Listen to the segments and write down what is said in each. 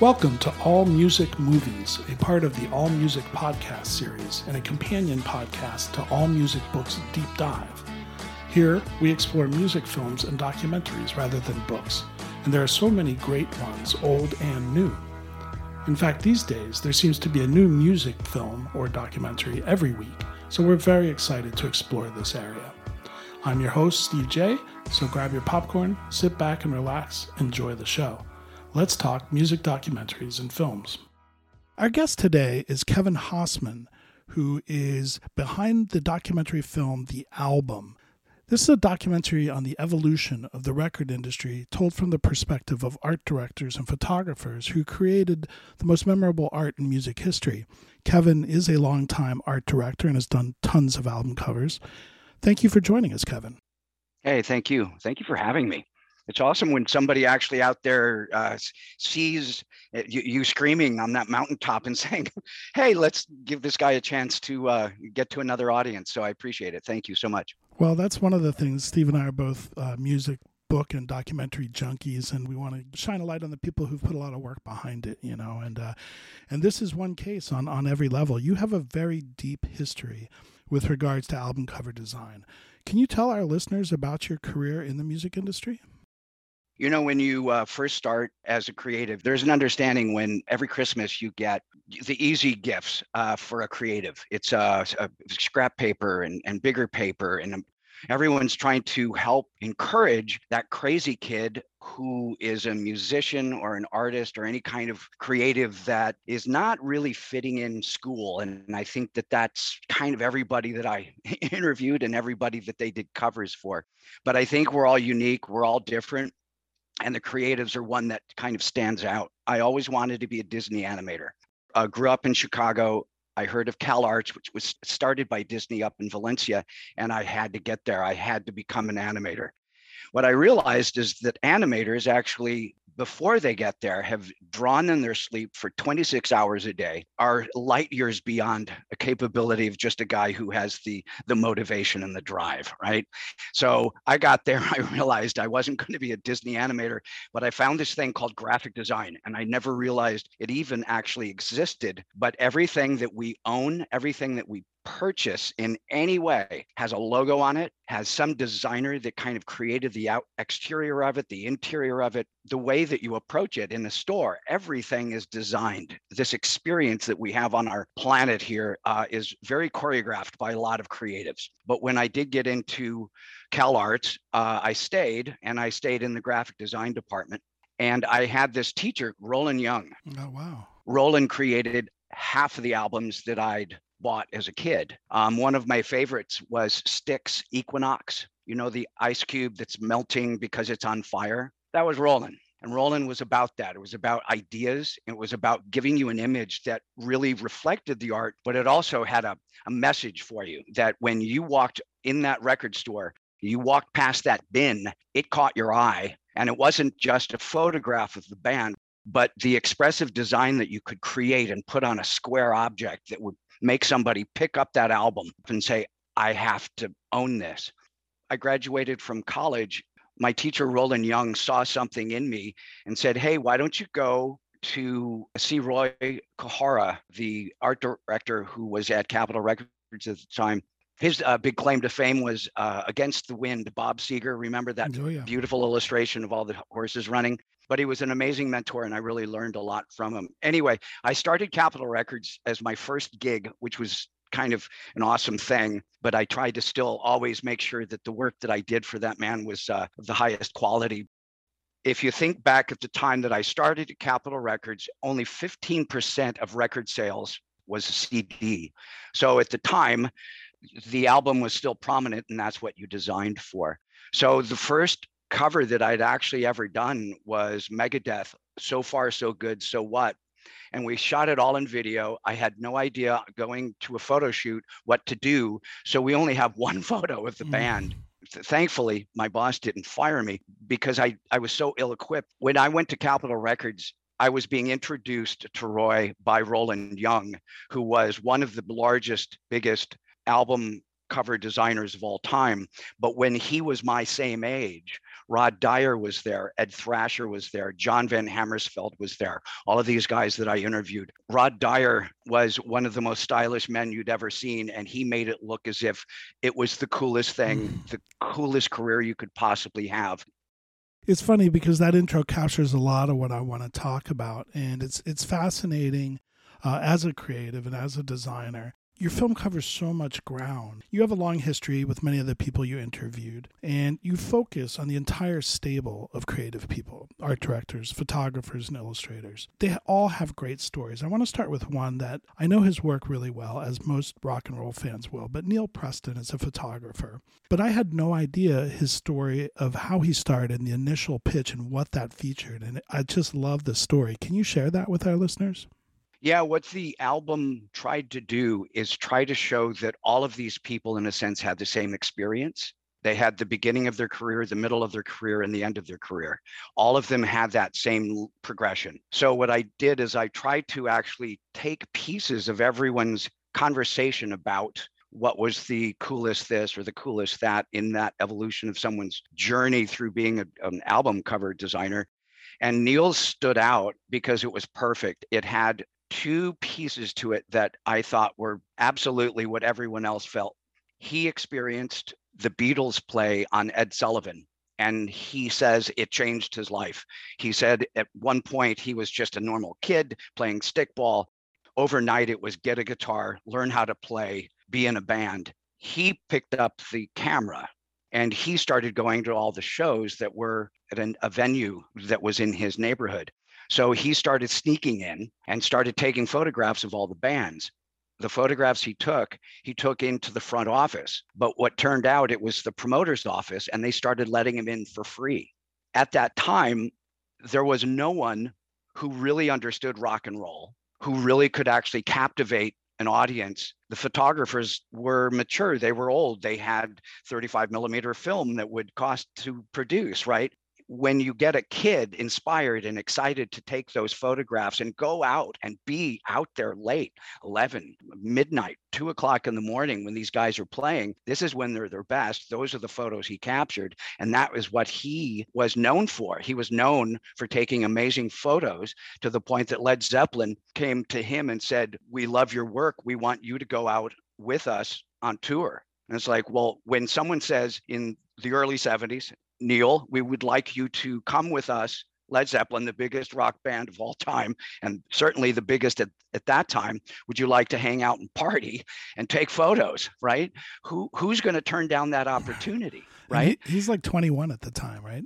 Welcome to All Music Movies, a part of the All Music podcast series and a companion podcast to All Music Books Deep Dive. Here, we explore music films and documentaries rather than books, and there are so many great ones, old and new. In fact, these days, there seems to be a new music film or documentary every week, so we're very excited to explore this area. I'm your host, Steve J., so grab your popcorn, sit back and relax, enjoy the show. Let's talk music documentaries and films. Our guest today is Kevin Hosmann, who is behind the documentary film The Album. This is a documentary on the evolution of the record industry told from the perspective of art directors and photographers who created the most memorable art in music history. Kevin is a longtime art director and has done tons of album covers. Thank you for joining us, Kevin. Hey, thank you. Thank you for having me. It's awesome when somebody actually out there sees you screaming on that mountaintop and saying, hey, let's give this guy a chance to get to another audience. So I appreciate it. Thank you so much. Well, that's one of the things. Steve and I are both music, book, and documentary junkies, and we want to shine a light on the people who've put a lot of work behind it, you know. And this is one case on every level. You have a very deep history with regards to album cover design. Can you tell our listeners about your career in the music industry? You know, when you first start as a creative, there's an understanding when every Christmas you get the easy gifts for a creative. It's scrap paper and bigger paper, and everyone's trying to help encourage that crazy kid who is a musician or an artist or any kind of creative that is not really fitting in school. And I think that that's kind of everybody that I interviewed and everybody that they did covers for. But I think we're all unique. We're all different. And the creatives are one that kind of stands out. I always wanted to be a Disney animator. I grew up in Chicago. I heard of CalArts, which was started by Disney up in Valencia, and I had to get there. I had to become an animator. What I realized is that animators actually, before they get there, have drawn in their sleep for 26 hours a day, are light years beyond a capability of just a guy who has the motivation and the drive, right? So I got there, I realized I wasn't going to be a Disney animator, but I found this thing called graphic design, and I never realized it even actually existed. But everything that we own, everything that we purchase in any way has a logo on it, has some designer that kind of created the exterior of it, the interior of it, the way that you approach it in the store. Everything is designed. This experience that we have on our planet here is very choreographed by a lot of creatives. But when I did get into CalArts, I stayed in the graphic design department, and I had this teacher, Roland Young. Oh, wow. Roland created half of the albums that I'd bought as a kid. One of my favorites was Styx Equinox, you know, the ice cube that's melting because it's on fire. That was Roland. And Roland was about that. It was about ideas. It was about giving you an image that really reflected the art, but it also had a message for you that when you walked in that record store, you walked past that bin, it caught your eye. And it wasn't just a photograph of the band, but the expressive design that you could create and put on a square object that would make somebody pick up that album and say, I have to own this. I graduated from college. My teacher, Roland Young, saw something in me and said, hey, why don't you go to see Roy Kohara, the art director who was at Capitol Records at the time. His big claim to fame was Against the Wind, Bob Seger. Remember that beautiful illustration of all the horses running? But he was an amazing mentor, and I really learned a lot from him. Anyway, I started Capitol Records as my first gig, which was kind of an awesome thing, but I tried to still always make sure that the work that I did for that man was of the highest quality. If you think back at the time that I started at Capitol Records, only 15% of record sales was a CD. So at the time, the album was still prominent, and that's what you designed for. So the first cover that I'd actually ever done was Megadeth, So Far, So Good, So What? And we shot it all in video. I had no idea going to a photo shoot what to do. So we only have one photo of the band. Thankfully, my boss didn't fire me because I was so ill-equipped. When I went to Capitol Records, I was being introduced to Roy by Roland Young, who was one of the largest, biggest album cover designers of all time. But when he was my same age, Rod Dyer was there, Ed Thrasher was there, John Van Hammersfeld was there, all of these guys that I interviewed. Rod Dyer was one of the most stylish men you'd ever seen, and he made it look as if it was the coolest thing, the coolest career you could possibly have. It's funny because that intro captures a lot of what I want to talk about, and it's fascinating as a creative and as a designer. Your film covers so much ground. You have a long history with many of the people you interviewed, and you focus on the entire stable of creative people, art directors, photographers, and illustrators. They all have great stories. I want to start with one that I know his work really well, as most rock and roll fans will, but Neil Preston is a photographer. But I had no idea his story of how he started and the initial pitch and what that featured, and I just love the story. Can you share that with our listeners? Yeah, what the album tried to do is try to show that all of these people, in a sense, had the same experience. They had the beginning of their career, the middle of their career, and the end of their career. All of them had that same progression. So what I did is I tried to actually take pieces of everyone's conversation about what was the coolest this or the coolest that in that evolution of someone's journey through being an album cover designer. And Neil stood out because it was perfect. It had two pieces to it that I thought were absolutely what everyone else felt. He experienced the Beatles play on Ed Sullivan, and he says it changed his life. He said at one point he was just a normal kid playing stickball. Overnight it was get a guitar, learn how to play, be in a band. He picked up the camera and he started going to all the shows that were at a venue that was in his neighborhood. So he started sneaking in and started taking photographs of all the bands. The photographs he took into the front office. But what turned out, it was the promoter's office, and they started letting him in for free. At that time, there was no one who really understood rock and roll, who really could actually captivate an audience. The photographers were mature. They were old. They had 35 millimeter film that would cost to produce, right? When you get a kid inspired and excited to take those photographs and go out and be out there late, 11, midnight, 2 o'clock in the morning when these guys are playing, this is when they're their best. Those are the photos he captured. And that was what he was known for. He was known for taking amazing photos, to the point that Led Zeppelin came to him and said, "We love your work. We want you to go out with us on tour." And it's like, well, when someone says in the early 70s, "Neil, we would like you to come with us," Led Zeppelin, the biggest rock band of all time, and certainly the biggest at that time, "would you like to hang out and party and take photos," right? Who's going to turn down that opportunity, right? He's like 21 at the time, right?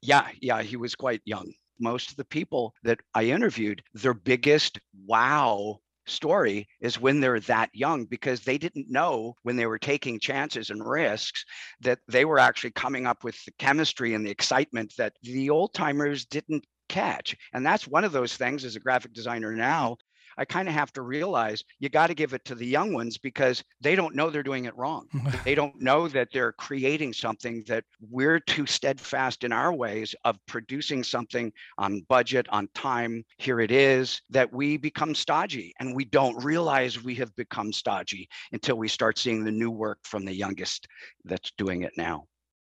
Yeah, he was quite young. Most of the people that I interviewed, their biggest wow story is when they're that young, because they didn't know, when they were taking chances and risks, that they were actually coming up with the chemistry and the excitement that the old timers didn't catch. And that's one of those things as a graphic designer now, I kind of have to realize you got to give it to the young ones, because they don't know they're doing it wrong. They don't know that they're creating something, that we're too steadfast in our ways of producing something on budget, on time. Here it is, that we become stodgy, and we don't realize we have become stodgy until we start seeing the new work from the youngest that's doing it now.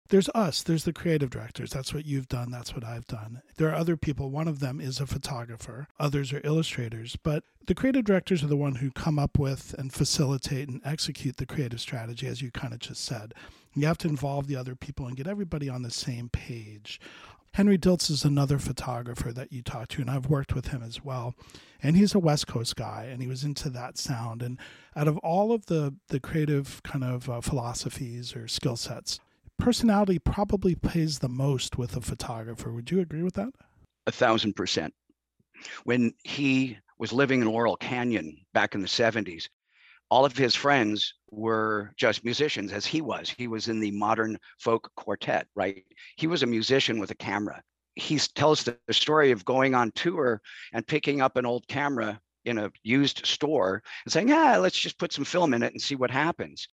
There's us. There's the creative directors. That's what you've done. That's what I've done. There are other people. One of them is a photographer. Others are illustrators. But the creative directors are the one who come up with and facilitate and execute the creative strategy, as you kind of just said. You have to involve the other people and get everybody on the same page. Henry Diltz is another photographer that you talked to, and I've worked with him as well. And he's a West Coast guy, and he was into that sound. And out of all of the creative kind of philosophies or skill sets, personality probably plays the most with a photographer. Would you agree with that? 1,000%. When he was living in Laurel Canyon back in the 70s, all of his friends were just musicians, as he was. He was in the modern folk quartet, right? He was a musician with a camera. He tells the story of going on tour and picking up an old camera in a used store and saying, let's just put some film in it and see what happens.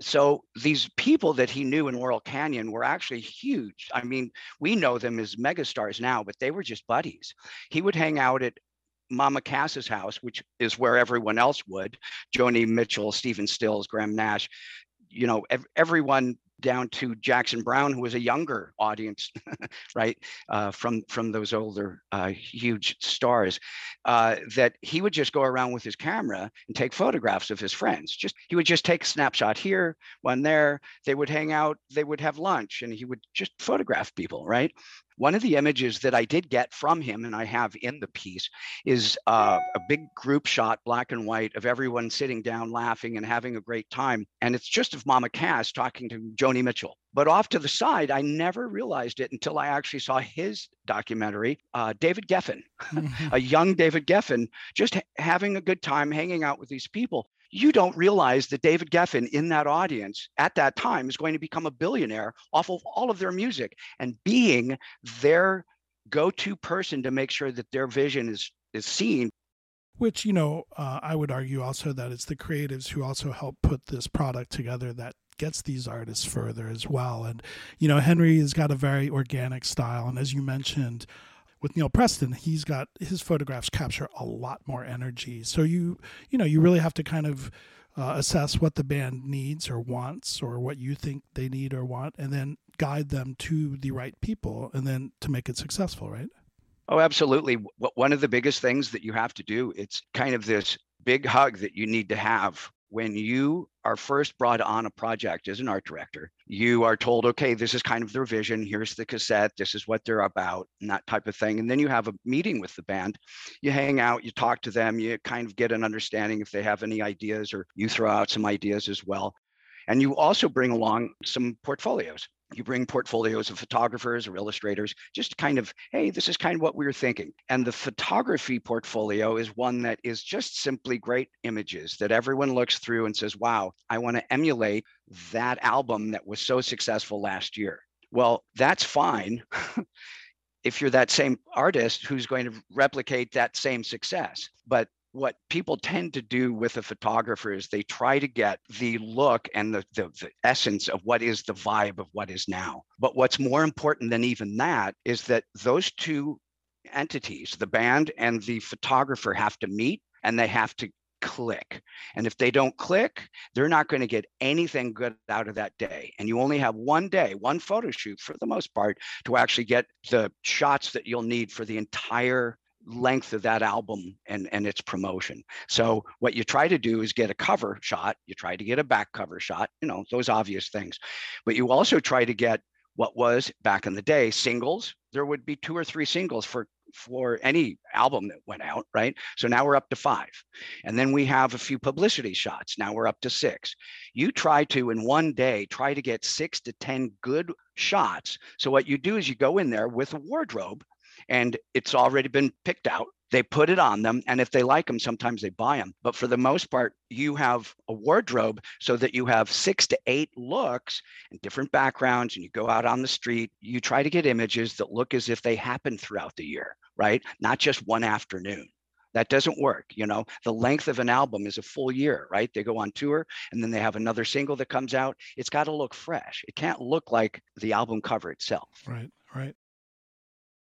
So these people that he knew in Laurel Canyon were actually huge. I mean, we know them as megastars now, but they were just buddies. He would hang out at Mama Cass's house, which is where everyone else would. Joni Mitchell, Stephen Stills, Graham Nash, everyone down to Jackson Browne, who was a younger audience, right, from those older huge stars, that he would just go around with his camera and take photographs of his friends. He would just take a snapshot here, one there. They would hang out, they would have lunch, and he would just photograph people, right? One of the images that I did get from him, and I have in the piece, is a big group shot, black and white, of everyone sitting down laughing and having a great time. And it's just of Mama Cass talking to Joni Mitchell. But off to the side, I never realized it until I actually saw his documentary, David Geffen, a young David Geffen, just having a good time hanging out with these people. You don't realize that David Geffen in that audience at that time is going to become a billionaire off of all of their music and being their go-to person to make sure that their vision is seen. Which, you know, I would argue also that it's the creatives who also help put this product together that gets these artists further as well. And, you know, Henry has got a very organic style. And as you mentioned, with Neil Preston, he's got his photographs capture a lot more energy. So you really have to kind of assess what the band needs or wants, or what you think they need or want, and then guide them to the right people, and then to make it successful, right? Oh, absolutely. One of the biggest things that you have to do, it's kind of this big hug that you need to have when you are first brought on a project as an art director. You are told, okay, this is kind of their vision. Here's the cassette. This is what they're about, and that type of thing. And then you have a meeting with the band. You hang out, you talk to them, you kind of get an understanding if they have any ideas, or you throw out some ideas as well. And you also bring along some portfolios. You bring portfolios of photographers or illustrators, just kind of, hey, this is kind of what we were thinking. And the photography portfolio is one that is just simply great images that everyone looks through and says, wow, I want to emulate that album that was so successful last year. Well, that's fine if you're that same artist who's going to replicate that same success. But what people tend to do with a photographer is they try to get the look and the essence of what is the vibe of what is now. But what's more important than even that is that those two entities, the band and the photographer, have to meet, and they have to click. And if they don't click, they're not going to get anything good out of that day. And you only have one day, one photo shoot for the most part, to actually get the shots that you'll need for the entire length of that album and its promotion. So what you try to do is get a cover shot, you try to get a back cover shot, you know, those obvious things. But you also try to get what was back in the day singles. There would be 2 or 3 singles for any album that went out, right? So now we're up to 5. And then we have a few publicity shots. Now we're up to 6. You try to, in one day, try to get 6 to 10 good shots. So what you do is you go in there with a wardrobe, and it's already been picked out. They put it on them. And if they like them, sometimes they buy them. But for the most part, you have a wardrobe so that you have 6 to 8 looks and different backgrounds. And you go out on the street. You try to get images that look as if they happened throughout the year, right? Not just one afternoon. That doesn't work. You know, the length of an album is a full year, right? They go on tour and then they have another single that comes out. It's got to look fresh. It can't look like the album cover itself. Right, right.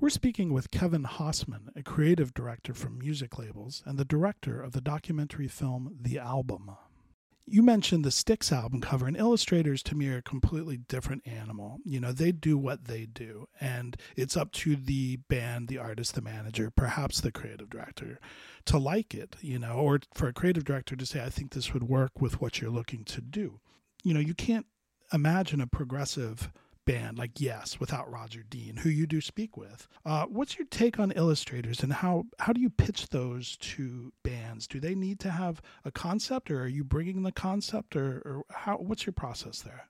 We're speaking with Kevin Hosmann, a creative director for music labels and the director of the documentary film The Album. You mentioned the Styx album cover, and illustrators to me are a completely different animal. You know, they do what they do, and it's up to the band, the artist, the manager, perhaps the creative director to like it, you know, or for a creative director to say, I think this would work with what you're looking to do. You know, you can't imagine a progressive band like Yes without Roger Dean, who you do speak with. What's your take on illustrators, and how do you pitch those to bands? Do they need to have a concept, or are you bringing the concept, or how? What's your process there?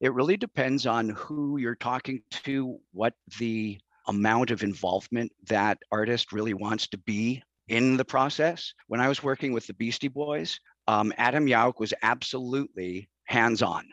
It really depends on who you're talking to, what the amount of involvement that artist really wants to be in the process. When I was working with the Beastie Boys, Adam Yauch was absolutely hands-on.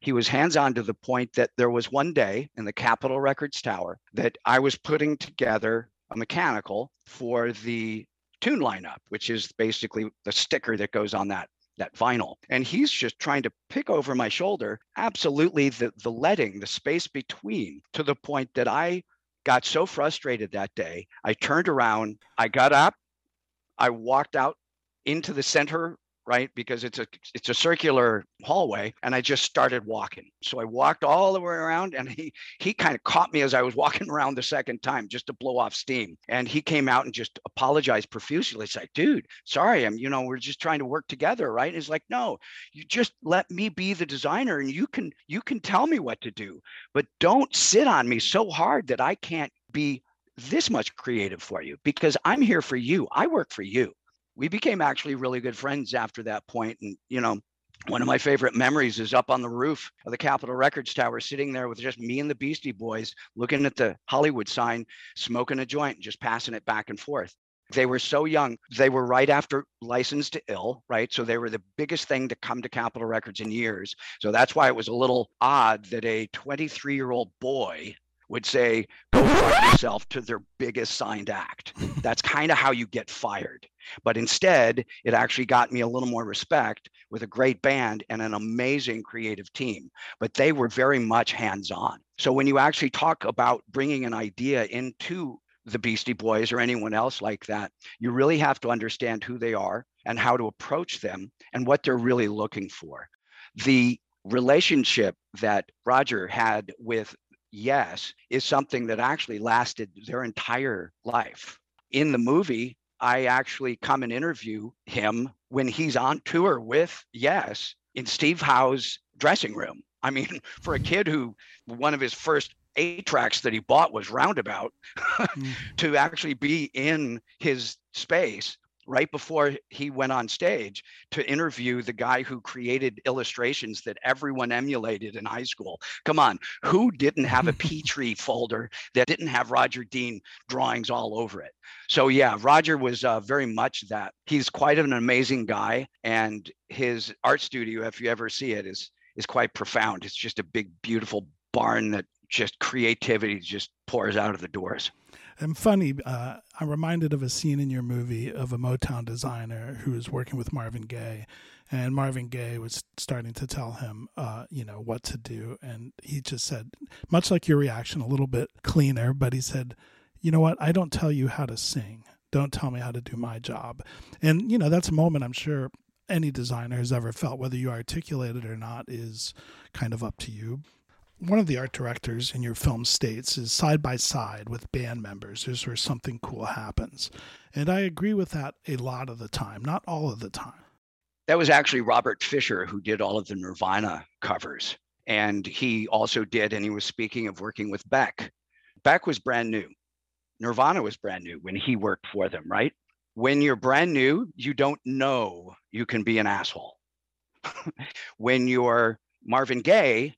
He was hands-on to the point that there was one day in the Capitol Records tower that I was putting together a mechanical for the tune lineup, which is basically the sticker that goes on that vinyl. And he's just trying to pick over my shoulder, absolutely the letting, the space between, to the point that I got so frustrated that day. I turned around, I got up, I walked out into the center, right? Because it's a circular hallway, and I just started walking. So I walked all the way around, and he kind of caught me as I was walking around the second time just to blow off steam. And he came out and just apologized profusely. It's like, dude, sorry, we're just trying to work together, right? And it's like, no, you just let me be the designer, and you can tell me what to do, but don't sit on me so hard that I can't be this much creative for you, because I'm here for you. I work for you. We became actually really good friends after that point. And, one of my favorite memories is up on the roof of the Capitol Records tower, sitting there with just me and the Beastie Boys, looking at the Hollywood sign, smoking a joint, and just passing it back and forth. They were so young. They were right after License to Ill, right? So they were the biggest thing to come to Capitol Records in years. So that's why it was a little odd that a 23-year-old boy would say, go fuck yourself to their biggest signed act. That's kind of how you get fired. But instead, it actually got me a little more respect with a great band and an amazing creative team. But they were very much hands-on. So when you actually talk about bringing an idea into the Beastie Boys or anyone else like that, you really have to understand who they are and how to approach them and what they're really looking for. The relationship that Roger had with Yes is something that actually lasted their entire life. In the movie, I actually come and interview him when he's on tour with Yes in Steve Howe's dressing room. I mean, for a kid who one of his first 8 tracks that he bought was Roundabout, to actually be in his space right before he went on stage to interview the guy who created illustrations that everyone emulated in high school. Come on, who didn't have a Petri folder that didn't have Roger Dean drawings all over it? So yeah, Roger was very much that. He's quite an amazing guy, and his art studio, if you ever see it, is quite profound. It's just a big, beautiful barn that just creativity just pours out of the doors. And funny, I'm reminded of a scene in your movie of a Motown designer who is working with Marvin Gaye, and Marvin Gaye was starting to tell him, what to do. And he just said, much like your reaction, a little bit cleaner, but he said, you know what, I don't tell you how to sing. Don't tell me how to do my job. And, that's a moment I'm sure any designer has ever felt. Whether you articulate it or not is kind of up to you. One of the art directors in your film states is side by side with band members is where something cool happens. And I agree with that a lot of the time, not all of the time. That was actually Robert Fisher who did all of the Nirvana covers. And he also did, and he was speaking of working with Beck. Beck was brand new. Nirvana was brand new when he worked for them, right? When you're brand new, you don't know you can be an asshole. When you're Marvin Gaye,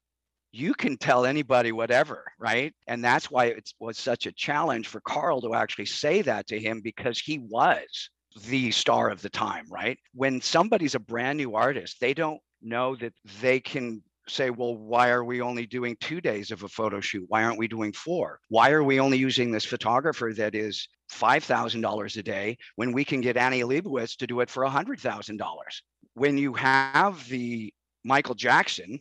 you can tell anybody whatever, right? And that's why it was such a challenge for Carl to actually say that to him, because he was the star of the time, right? When somebody's a brand new artist, they don't know that they can say, well, why are we only doing 2 days of a photo shoot? Why aren't we doing 4? Why are we only using this photographer that is $5,000 a day when we can get Annie Leibovitz to do it for $100,000? When you have the Michael Jackson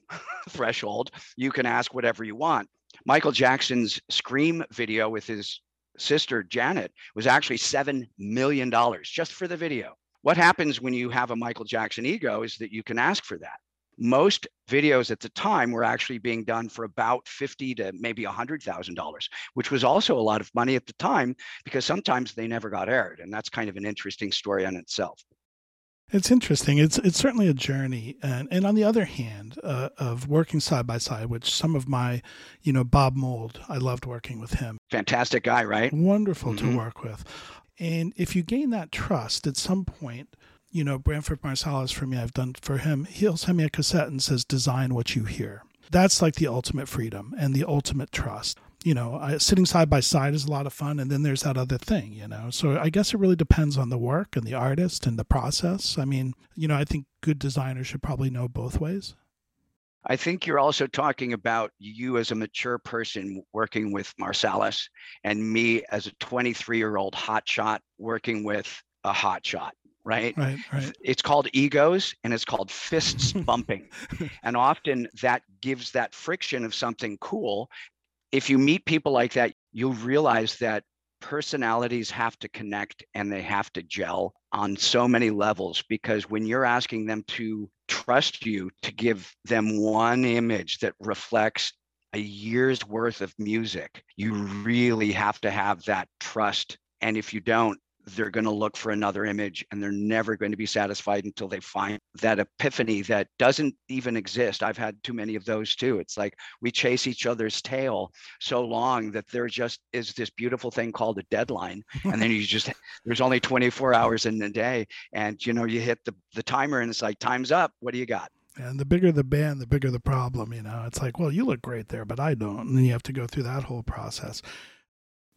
threshold, you can ask whatever you want. Michael Jackson's Scream video with his sister Janet was actually $7 million just for the video. What happens when you have a Michael Jackson ego is that you can ask for that. Most videos at the time were actually being done for about $50,000 to maybe $100,000, which was also a lot of money at the time, because sometimes they never got aired. And that's kind of an interesting story in itself. It's interesting. It's certainly a journey. And on the other hand, of working side by side, which some of my, Bob Mould, I loved working with him. Fantastic guy, right? Wonderful to work with. And if you gain that trust at some point, Branford Marsalis, for me, I've done for him, he'll send me a cassette and says, design what you hear. That's like the ultimate freedom and the ultimate trust. Sitting side by side is a lot of fun. And then there's that other thing, So I guess it really depends on the work and the artist and the process. I mean, I think good designers should probably know both ways. I think you're also talking about you as a mature person working with Marsalis and me as a 23-year-old hotshot working with a hotshot. Right. It's called egos and it's called fists bumping. And often that gives that friction of something cool. If you meet people like that, you'll realize that personalities have to connect and they have to gel on so many levels, because when you're asking them to trust you to give them one image that reflects a year's worth of music, you really have to have that trust. And if you don't, they're going to look for another image and they're never going to be satisfied until they find that epiphany that doesn't even exist. I've had too many of those too. It's like we chase each other's tail so long that there just is this beautiful thing called a deadline. And then there's only 24 hours in the day, and you hit the timer and it's like, time's up. What do you got? And the bigger the band, the bigger the problem, It's like, well, you look great there, but I don't. And then you have to go through that whole process.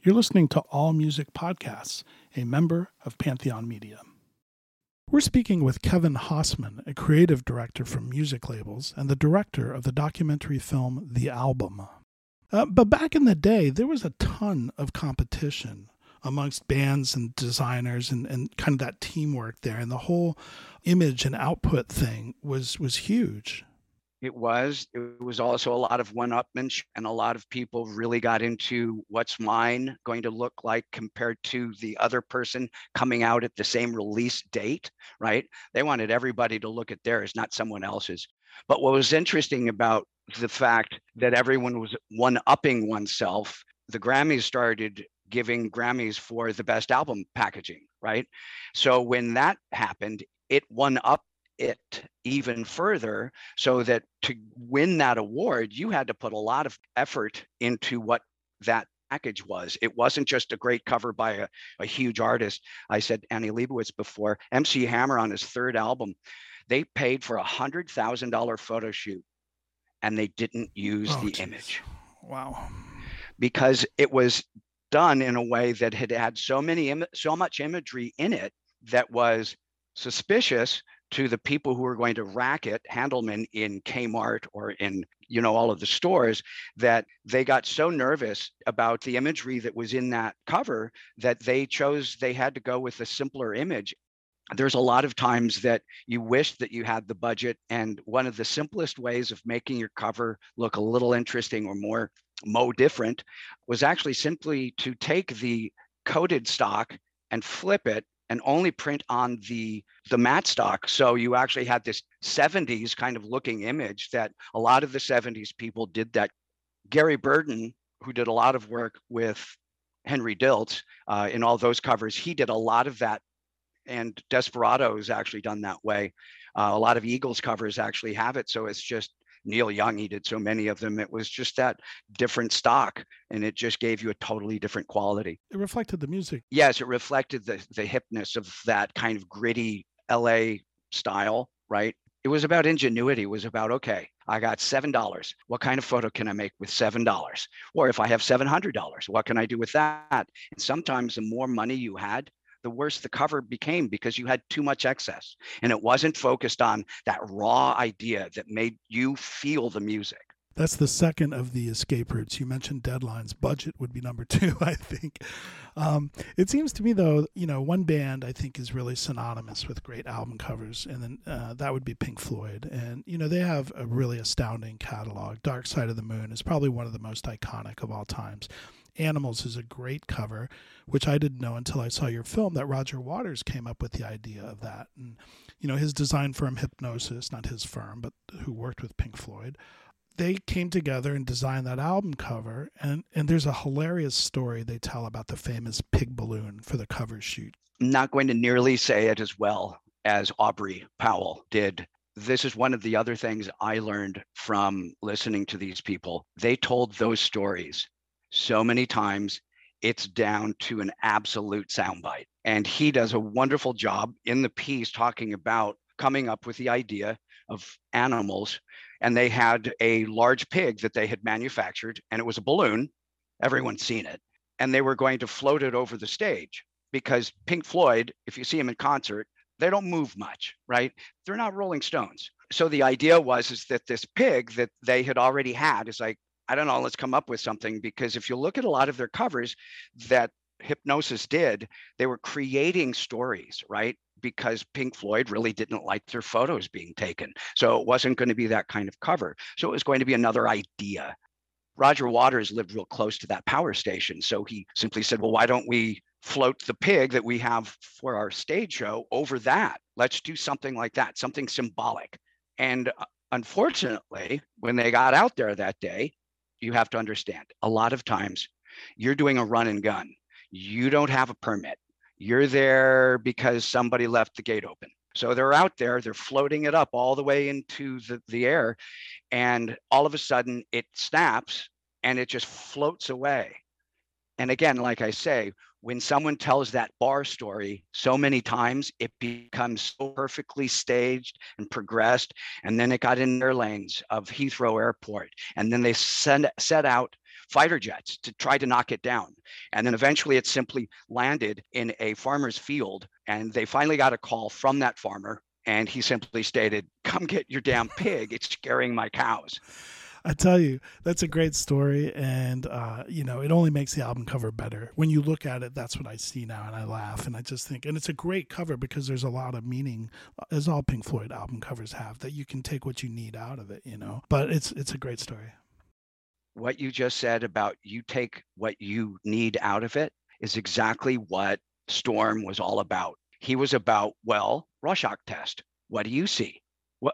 You're listening to All Music Podcasts, a member of Pantheon Media. We're speaking with Kevin Hosmann, a creative director for music labels and the director of the documentary film The Album. But back in the day, there was a ton of competition amongst bands and designers and kind of that teamwork there. And the whole image and output thing was huge. It was also a lot of one-upmanship, and a lot of people really got into what's mine going to look like compared to the other person coming out at the same release date, right? They wanted everybody to look at theirs, not someone else's. But what was interesting about the fact that everyone was one-upping oneself, the Grammys started giving Grammys for the best album packaging, right? So when that happened, it one-upped it even further, so that to win that award, you had to put a lot of effort into what that package was. It wasn't just a great cover by a huge artist. I said Annie Leibovitz before. MC Hammer on his third album, they paid for $100,000 photo shoot and they didn't use image. Wow. Because it was done in a way that had so much imagery in it that was suspicious to the people who were going to racket Handelman in Kmart or in, all of the stores, that they got so nervous about the imagery that was in that cover that they had to go with a simpler image. There's a lot of times that you wish that you had the budget, and one of the simplest ways of making your cover look a little interesting or more different was actually simply to take the coated stock and flip it and only print on the matte stock. So you actually had this 70s kind of looking image that a lot of the 70s people did that. Gary Burden, who did a lot of work with Henry Diltz in all those covers, he did a lot of that. And Desperado's actually done that way. A lot of Eagles covers actually have it. So it's just Neil Young, he did so many of them. It was just that different stock, and it just gave you a totally different quality. It reflected the music. Yes, it reflected the hipness of that kind of gritty LA style, right? It was about ingenuity. It was about, okay, I got $7. What kind of photo can I make with $7? Or if I have $700, what can I do with that? And sometimes the more money you had, the worse the cover became because you had too much excess. And it wasn't focused on that raw idea that made you feel the music. That's the second of the escape routes. You mentioned deadlines. Budget would be number two, I think. It seems to me, though, you know, one band I think is really synonymous with great album covers, and then that would be Pink Floyd. And, you know, they have a really astounding catalog. Dark Side of the Moon is probably one of the most iconic of all times. Animals is a great cover, which I didn't know until I saw your film that Roger Waters came up with the idea of that. And, you know, his design firm, Hipgnosis, not his firm, but who worked with Pink Floyd, they came together and designed that album cover. And there's a hilarious story they tell about the famous pig balloon for the cover shoot. I'm not going to nearly say it as well as Aubrey Powell did. This is one of the other things I learned from listening to these people. They told those stories so many times, it's down to an absolute soundbite. And he does a wonderful job in the piece talking about coming up with the idea of Animals. And they had a large pig that they had manufactured, and it was a balloon. Everyone's seen it. And they were going to float it over the stage because Pink Floyd, if you see them in concert, they don't move much, right? They're not Rolling Stones. So the idea was is that this pig that they had already had is like, I don't know, let's come up with something. Because if you look at a lot of their covers that Hipgnosis did, they were creating stories, right? Because Pink Floyd really didn't like their photos being taken. So it wasn't going to be that kind of cover. So it was going to be another idea. Roger Waters lived real close to that power station. So he simply said, well, why don't we float the pig that we have for our stage show over that? Let's do something like that, something symbolic. And unfortunately, when they got out there that day, you have to understand, a lot of times you're doing a run and gun. You don't have a permit. You're there because somebody left the gate open. So they're out there, they're floating it up all the way into the air. And all of a sudden it snaps and it just floats away. And again, like I say, when someone tells that bar story so many times, it becomes so perfectly staged and progressed. And then it got in their lanes of Heathrow Airport. And then they set out fighter jets to try to knock it down. And then eventually it simply landed in a farmer's field. And they finally got a call from that farmer. And he simply stated, come get your damn pig. It's scaring my cows. I tell you, that's a great story. And, you know, it only makes the album cover better. When you look at it, that's what I see now. And I laugh and I just think, and it's a great cover because there's a lot of meaning, as all Pink Floyd album covers have, that you can take what you need out of it, you know, but it's a great story. What you just said about you take what you need out of it is exactly what Storm was all about. He was about, well, Rorschach test. What do you see?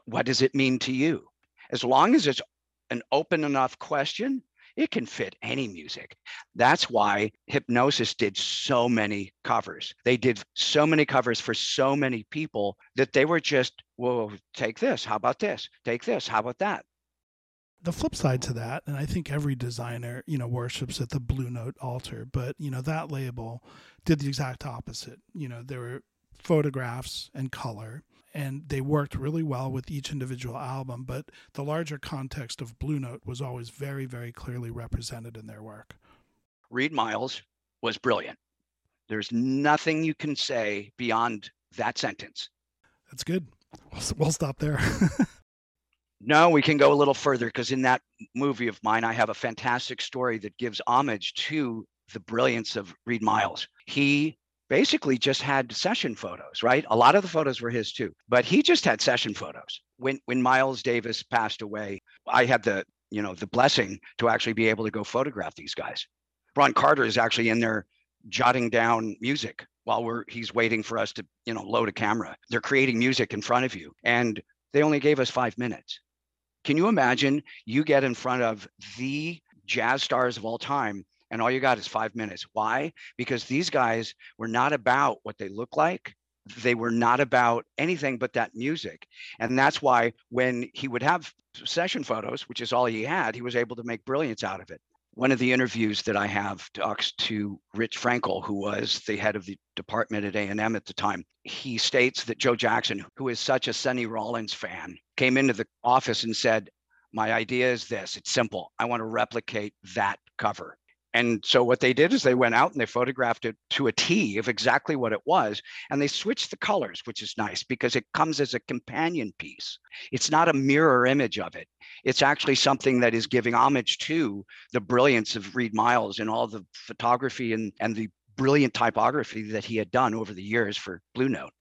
What does it mean to you? As long as it's an open enough question, it can fit any music. That's why Hipgnosis did so many covers. They did so many covers for so many people that they were just, well, take this. How about this? Take this. How about that? The flip side to that, and I think every designer, you know, worships at the Blue Note altar, but, you know, that label did the exact opposite. You know, there were photographs and color, and they worked really well with each individual album, but the larger context of Blue Note was always very, very clearly represented in their work. Reid Miles was brilliant. There's nothing you can say beyond that sentence. That's good. We'll stop there. No, we can go a little further because in that movie of mine, I have a fantastic story that gives homage to the brilliance of Reid Miles. He basically just had session photos, right? A lot of the photos were his too, but he just had session photos. When Miles Davis passed away, I had the, you know, the blessing to actually be able to go photograph these guys. Ron Carter is actually in there jotting down music while he's waiting for us to, you know, load a camera. They're creating music in front of you. And they only gave us 5 minutes. Can you imagine you get in front of the jazz stars of all time and all you got is 5 minutes? Why? Because these guys were not about what they look like. They were not about anything but that music. And that's why when he would have session photos, which is all he had, he was able to make brilliance out of it. one of the interviews that I have talks to Rich Frankel, who was the head of the department at A&M at the time. He states that Joe Jackson, who is such a Sonny Rollins fan, came into the office and said, my idea is this, it's simple. I want to replicate that cover. And so what they did is they went out and they photographed it to a T of exactly what it was. And they switched the colors, which is nice because it comes as a companion piece. It's not a mirror image of it. It's actually something that is giving homage to the brilliance of Reid Miles and all the photography and the brilliant typography that he had done over the years for Blue Note.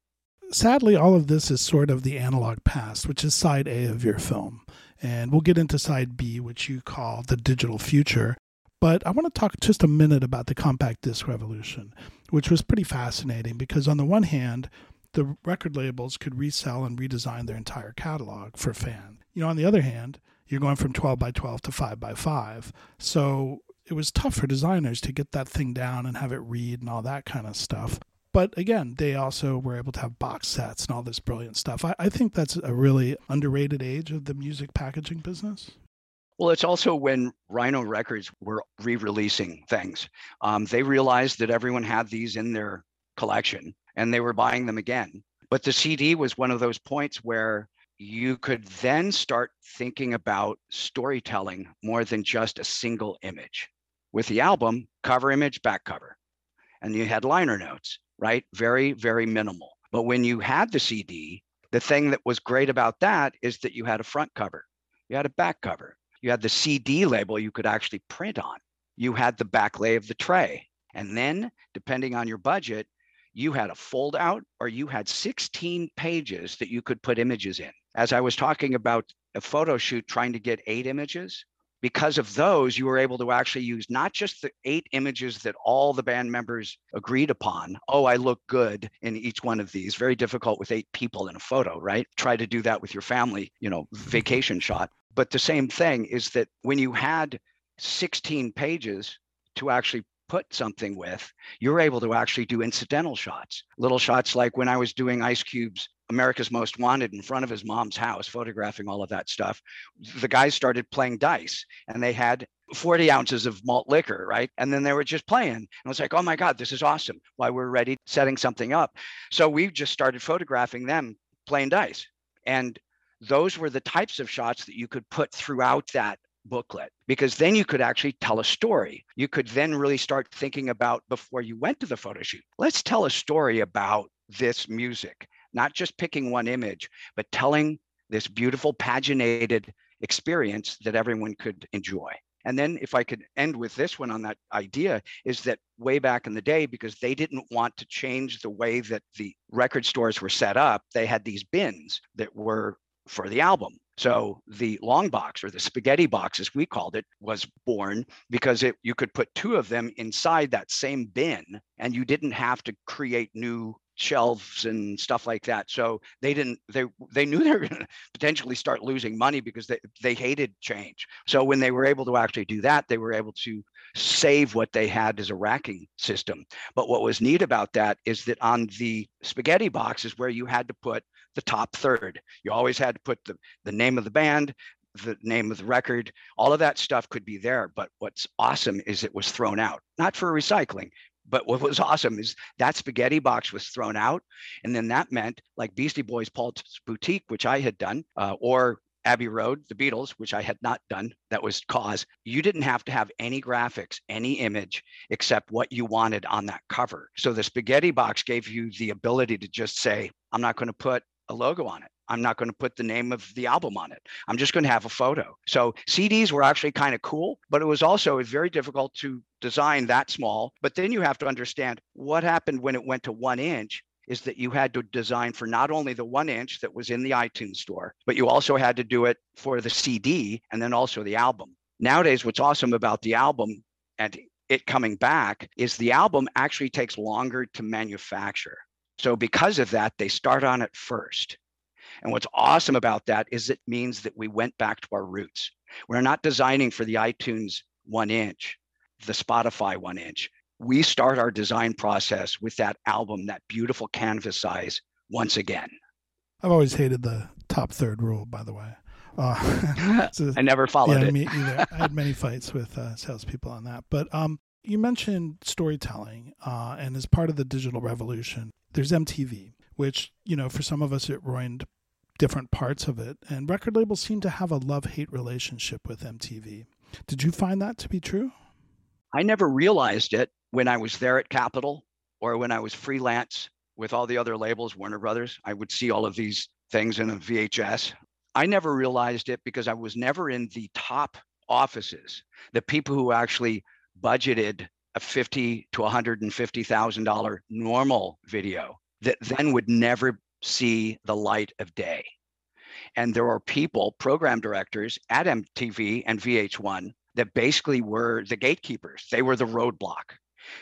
Sadly, all of this is sort of the analog past, which is side A of your film. And we'll get into side B, which you call the digital future. But I want to talk just a minute about the compact disc revolution, which was pretty fascinating because on the one hand, the record labels could resell and redesign their entire catalog for fans. You know, on the other hand, you're going from 12 by 12 to 5 by 5. So it was tough for designers to get that thing down and have it read and all that kind of stuff. But again, they also were able to have box sets and all this brilliant stuff. I think that's a really underrated age of the music packaging business. Well, it's also when Rhino Records were re-releasing things. They realized that everyone had these in their collection and they were buying them again. But the CD was one of those points where you could then start thinking about storytelling more than just a single image. With the album, cover image, back cover. And you had liner notes, right? Very, very minimal. But when you had the CD, the thing that was great about that is that you had a front cover. You had a back cover. You had the CD label you could actually print on. You had the back lay of the tray. And then, depending on your budget, you had a fold out or you had 16 pages that you could put images in. As I was talking about a photo shoot trying to get 8 images, because of those, you were able to actually use not just the 8 images that all the band members agreed upon. Oh, I look good in each one of these. Very difficult with 8 people in a photo, right? Try to do that with your family, you know, vacation shot. But the same thing is that when you had 16 pages to actually put something with, you're able to actually do incidental shots, little shots like when I was doing Ice Cube's America's Most Wanted in front of his mom's house, photographing all of that stuff. The guys started playing dice and they had 40 ounces of malt liquor, right? And then they were just playing. And I was like, oh my God, this is awesome. Why we're ready, setting something up. So we just started photographing them playing dice. And those were the types of shots that you could put throughout that booklet, because then you could actually tell a story. You could then really start thinking about, before you went to the photo shoot, let's tell a story about this music, not just picking one image, but telling this beautiful paginated experience that everyone could enjoy. And then if I could end with this one on that idea, is that way back in the day, because they didn't want to change the way that the record stores were set up, they had these bins that were for the album. So the long box, or the spaghetti box as we called it, was born because you could put 2 of them inside that same bin and you didn't have to create new shelves and stuff like that. So they knew they were going to potentially start losing money because they hated change. So when they were able to actually do that, they were able to save what they had as a racking system. But what was neat about that is that on the spaghetti box is where you had to put the top third. You always had to put the name of the band, the name of the record, all of that stuff could be there. But what's awesome is it was thrown out, not for recycling, but what was awesome is that spaghetti box was thrown out. And then that meant, like Beastie Boys' Paul's Boutique, which I had done, or Abbey Road, the Beatles, which I had not done, that was Cause. You didn't have to have any graphics, any image, except what you wanted on that cover. So the spaghetti box gave you the ability to just say, I'm not going to put a logo on it. I'm not going to put the name of the album on it. I'm just going to have a photo. So CDs were actually kind of cool, but it was also very difficult to design that small. But then you have to understand what happened when it went to 1 inch is that you had to design for not only the 1 inch that was in the iTunes store, but you also had to do it for the CD and then also the album. Nowadays, what's awesome about the album and it coming back is the album actually takes longer to manufacture. So because of that, they start on it first. And what's awesome about that is it means that we went back to our roots. We're not designing for the iTunes 1 inch, the Spotify 1 inch. We start our design process with that album, that beautiful canvas size, once again. I've always hated the top third rule, by the way. I never followed it. Me either. I had many fights with salespeople on that. But you mentioned storytelling, and as part of the digital revolution, there's MTV, which, you know, for some of us, it ruined different parts of it. And record labels seem to have a love-hate relationship with MTV. Did you find that to be true? I never realized it when I was there at Capitol or when I was freelance with all the other labels, Warner Brothers. I would see all of these things in a VHS. I never realized it because I was never in the top offices, the people who actually budgeted a $50,000 to $150,000 normal video that then would never see the light of day. And there are people, program directors at MTV and VH1, that basically were the gatekeepers. They were the roadblock.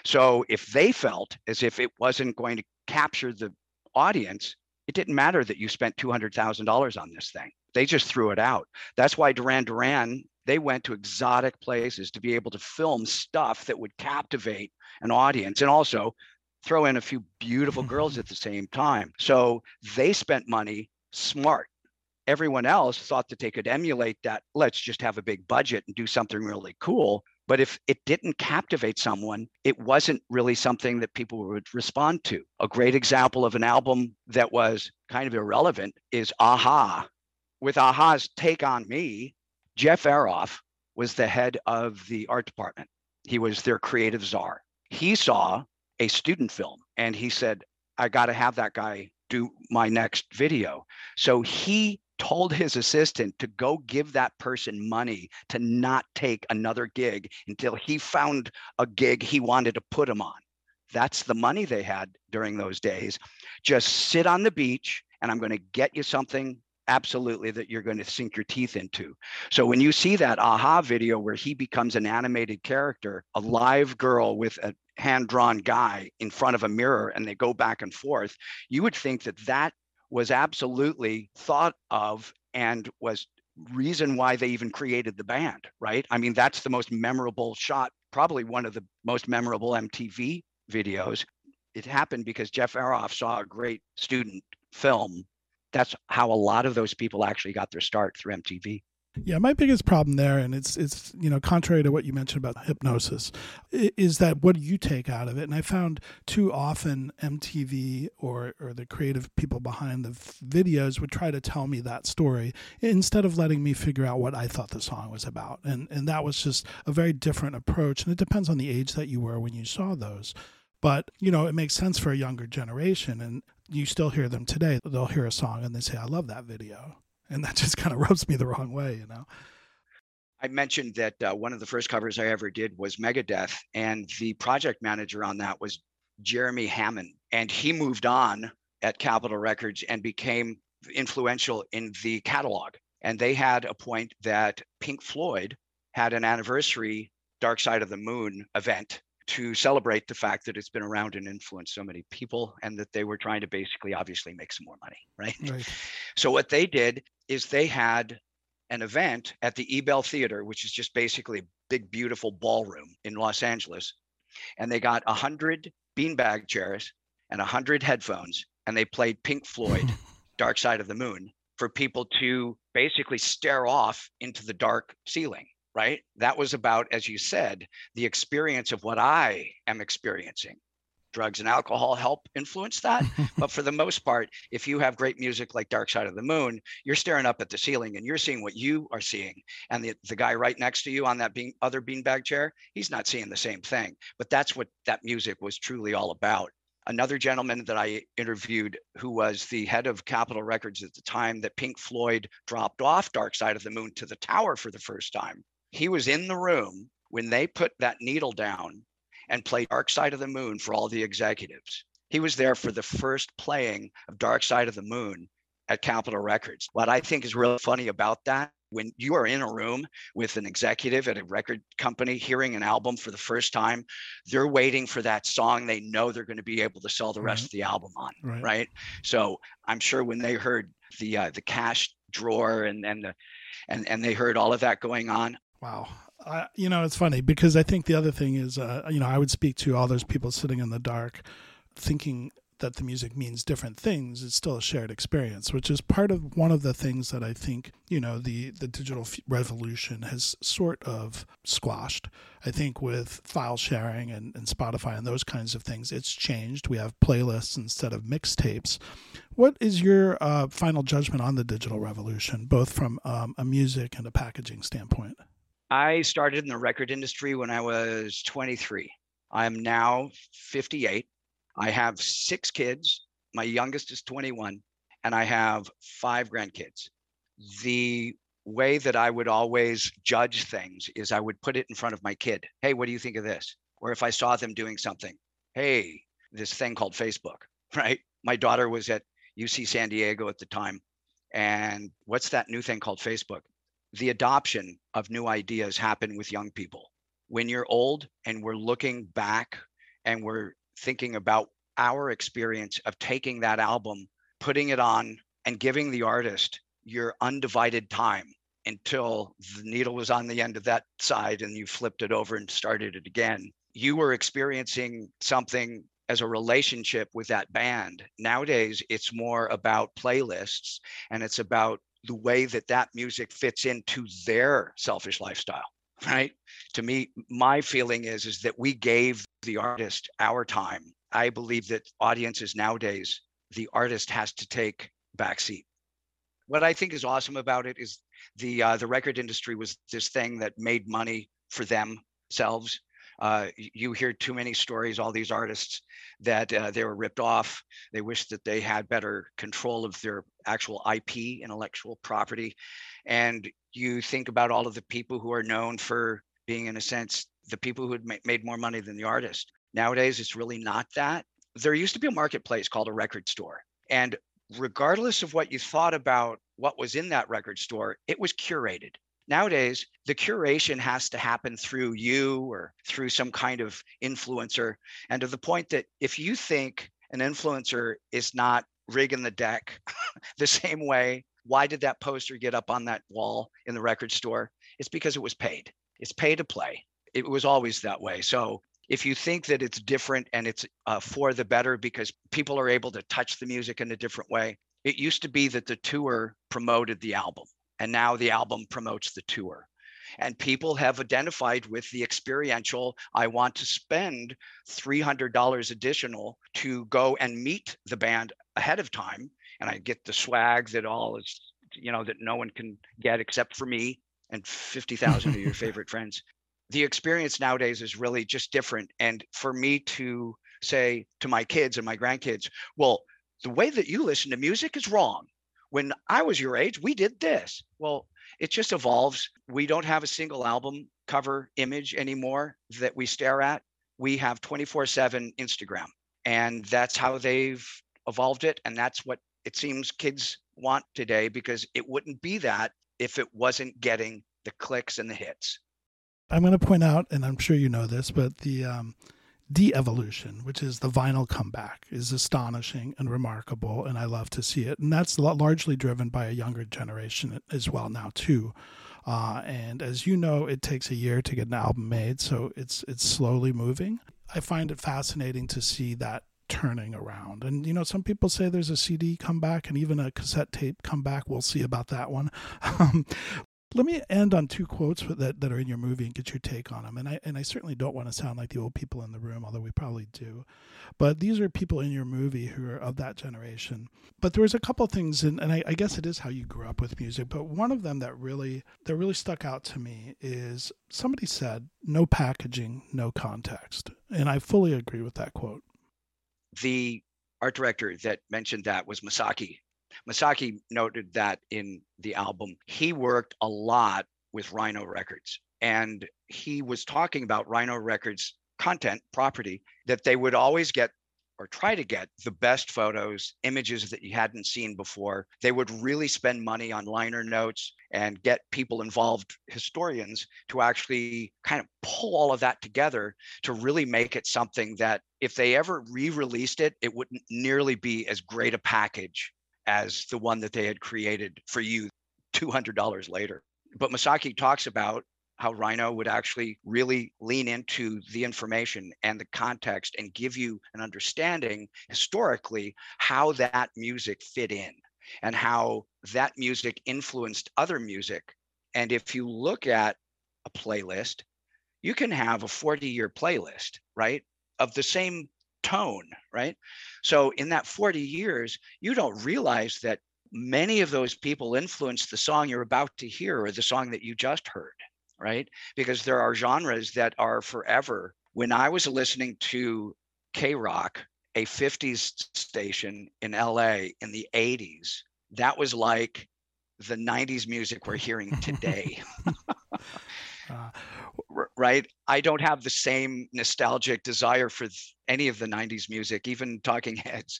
So if they felt as if it wasn't going to capture the audience, it didn't matter that you spent $200,000 on this thing. They just threw it out. That's why Duran Duran, they went to exotic places to be able to film stuff that would captivate an audience and also throw in a few beautiful girls at the same time. So they spent money smart. Everyone else thought that they could emulate that. Let's just have a big budget and do something really cool. But if it didn't captivate someone, it wasn't really something that people would respond to. A great example of an album that was kind of irrelevant is Aha. With Aha's Take On Me, Jeff Ayeroff was the head of the art department. He was their creative czar. He saw a student film and he said, I got to have that guy do my next video. So he told his assistant to go give that person money to not take another gig until he found a gig he wanted to put him on. That's the money they had during those days. Just sit on the beach and I'm going to get you something absolutely that you're going to sink your teeth into. So when you see that Aha video where he becomes an animated character, a live girl with a hand-drawn guy in front of a mirror and they go back and forth, you would think that that was absolutely thought of and was reason why they even created the band, right? I mean, that's the most memorable shot, probably one of the most memorable MTV videos. It happened because Jeff Ayeroff saw a great student film. That's how a lot of those people actually got their start, through MTV. Yeah, my biggest problem there, and it's you know, contrary to what you mentioned about hypnosis, is that what do you take out of it? And I found too often MTV or the creative people behind the videos would try to tell me that story instead of letting me figure out what I thought the song was about. And that was just a very different approach. And it depends on the age that you were when you saw those. But, you know, it makes sense for a younger generation. And you still hear them today. They'll hear a song and they say, I love that video. And that just kind of rubs me the wrong way, you know. I mentioned that one of the first covers I ever did was Megadeth, and the project manager on that was Jeremy Hammond. And he moved on at Capitol Records and became influential in the catalog. And they had a point that Pink Floyd had an anniversary Dark Side of the Moon event to celebrate the fact that it's been around and influenced so many people, and that they were trying to basically obviously make some more money, right? So what they did is they had an event at the Ebell Theater, which is just basically a big, beautiful ballroom in Los Angeles. And they got 100 beanbag chairs and 100 headphones, and they played Pink Floyd, Dark Side of the Moon, for people to basically stare off into the dark ceiling. Right? That was about, as you said, the experience of what I am experiencing. Drugs and alcohol help influence that. But for the most part, if you have great music like Dark Side of the Moon, you're staring up at the ceiling and you're seeing what you are seeing. And the guy right next to you on that other beanbag chair, he's not seeing the same thing. But that's what that music was truly all about. Another gentleman that I interviewed who was the head of Capitol Records at the time that Pink Floyd dropped off Dark Side of the Moon to the tower for the first time, he was in the room when they put that needle down and played Dark Side of the Moon for all the executives. He was there for the first playing of Dark Side of the Moon at Capitol Records. What I think is really funny about that, when you are in a room with an executive at a record company hearing an album for the first time, they're waiting for that song they know they're going to be able to sell the rest of the album on, right? So I'm sure when they heard the cash drawer and they heard all of that going on, wow. You know, it's funny because I think the other thing is, you know, I would speak to all those people sitting in the dark thinking that the music means different things, it's still a shared experience, which is part of one of the things that I think, you know, the digital revolution has sort of squashed. I think with file sharing and Spotify and those kinds of things, it's changed. We have playlists instead of mixtapes. What is your final judgment on the digital revolution, both from a music and a packaging standpoint? I started in the record industry when I was 23. I'm now 58. I have 6 kids. My youngest is 21, and I have 5 grandkids. The way that I would always judge things is I would put it in front of my kid. Hey, what do you think of this? Or if I saw them doing something, hey, this thing called Facebook, right? My daughter was at UC San Diego at the time. And what's that new thing called Facebook? The adoption of new ideas happen with young people. When you're old and we're looking back and we're thinking about our experience of taking that album, putting it on, and giving the artist your undivided time until the needle was on the end of that side and you flipped it over and started it again. You were experiencing something as a relationship with that band. Nowadays, it's more about playlists, and it's about the way that that music fits into their selfish lifestyle, right? To me, my feeling is that we gave the artist our time. I believe that audiences nowadays, the artist has to take backseat. What I think is awesome about it is the record industry was this thing that made money for themselves. You hear too many stories, all these artists, that they were ripped off. They wish that they had better control of their actual IP, intellectual property. And you think about all of the people who are known for being, in a sense, the people who had made more money than the artist. Nowadays, it's really not that. There used to be a marketplace called a record store. And regardless of what you thought about what was in that record store, it was curated. Nowadays, the curation has to happen through you or through some kind of influencer. And to the point that if you think an influencer is not rigging the deck the same way, why did that poster get up on that wall in the record store? It's because it was paid. It's pay to play. It was always that way. So if you think that it's different and it's for the better because people are able to touch the music in a different way, it used to be that the tour promoted the album. And now the album promotes the tour. And people have identified with the experiential, I want to spend $300 additional to go and meet the band ahead of time. And I get the swag that all is, you know, that no one can get except for me and 50,000 of your favorite friends. The experience nowadays is really just different. And for me to say to my kids and my grandkids, well, the way that you listen to music is wrong. When I was your age, we did this. Well, it just evolves. We don't have a single album cover image anymore that we stare at. We have 24/7 Instagram, and that's how they've evolved it. And that's what it seems kids want today, because it wouldn't be that if it wasn't getting the clicks and the hits. I'm going to point out, and I'm sure you know this, but the de-evolution, which is the vinyl comeback, is astonishing and remarkable, and I love to see it. And that's largely driven by a younger generation as well now, too. And as you know, it takes a year to get an album made, so it's slowly moving. I find it fascinating to see that turning around. And, you know, some people say there's a CD comeback and even a cassette tape comeback. We'll see about that one. Let me end on 2 quotes that are in your movie and get your take on them. And I certainly don't want to sound like the old people in the room, although we probably do. But these are people in your movie who are of that generation. But there was a couple of things, and I guess it is how you grew up with music. But one of them that really stuck out to me is somebody said, "No packaging, no context." And I fully agree with that quote. The art director that mentioned that was Misaki. Misaki noted that in the album, he worked a lot with Rhino Records, and he was talking about Rhino Records content property, that they would always get or try to get the best photos, images that you hadn't seen before. They would really spend money on liner notes and get people involved, historians, to actually kind of pull all of that together to really make it something that if they ever re-released it, it wouldn't nearly be as great a package as the one that they had created for you $200 later. But Misaki talks about how Rhino would actually really lean into the information and the context and give you an understanding historically how that music fit in and how that music influenced other music. And if you look at a playlist, you can have a 40-year playlist, right, of the same tone, right? So in that 40 years, you don't realize that many of those people influenced the song you're about to hear or the song that you just heard, right? Because there are genres that are forever. When I was listening to K-Rock, a 50s station in LA in the 80s, that was like the 90s music we're hearing today. Right? I don't have the same nostalgic desire for any of the 90s music, even Talking Heads,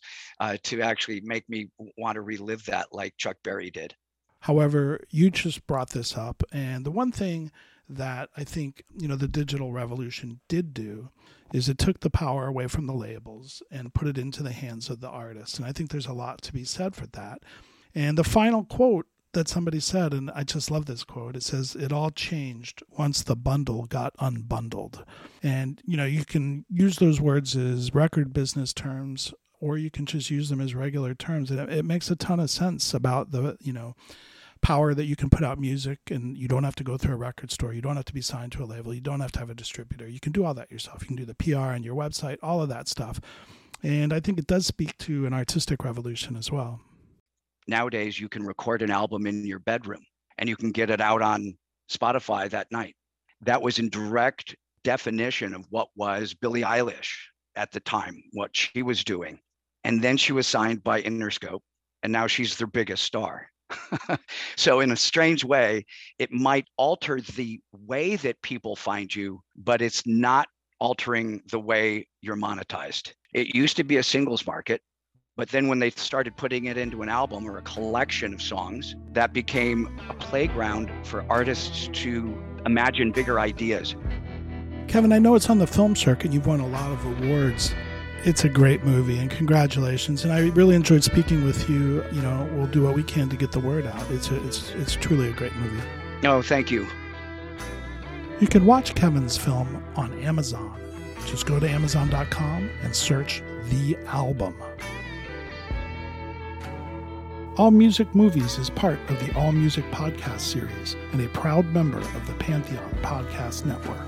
to actually make me want to relive that like Chuck Berry did. However, you just brought this up, and the one thing that I think, you know, the digital revolution did do is it took the power away from the labels and put it into the hands of the artists. And I think there's a lot to be said for that. And the final quote that somebody said, and I just love this quote, it says, "It all changed once the bundle got unbundled." And, you know, you can use those words as record business terms, or you can just use them as regular terms. And it makes a ton of sense about the, you know, power that you can put out music, and you don't have to go through a record store. You don't have to be signed to a label. You don't have to have a distributor. You can do all that yourself. You can do the PR and your website, all of that stuff. And I think it does speak to an artistic revolution as well. Nowadays, you can record an album in your bedroom and you can get it out on Spotify that night. That was in direct definition of what was Billie Eilish at the time, what she was doing. And then she was signed by Interscope, and now she's their biggest star. So in a strange way, it might alter the way that people find you, but it's not altering the way you're monetized. It used to be a singles market. But then when they started putting it into an album or a collection of songs, that became a playground for artists to imagine bigger ideas. Kevin, I know it's on the film circuit. You've won a lot of awards. It's a great movie, and congratulations. And I really enjoyed speaking with you. You know, we'll do what we can to get the word out. It's truly a great movie. Oh, thank you. You can watch Kevin's film on Amazon. Just go to Amazon.com and search The Album. All Music Movies is part of the All Music Podcast series and a proud member of the Pantheon Podcast Network.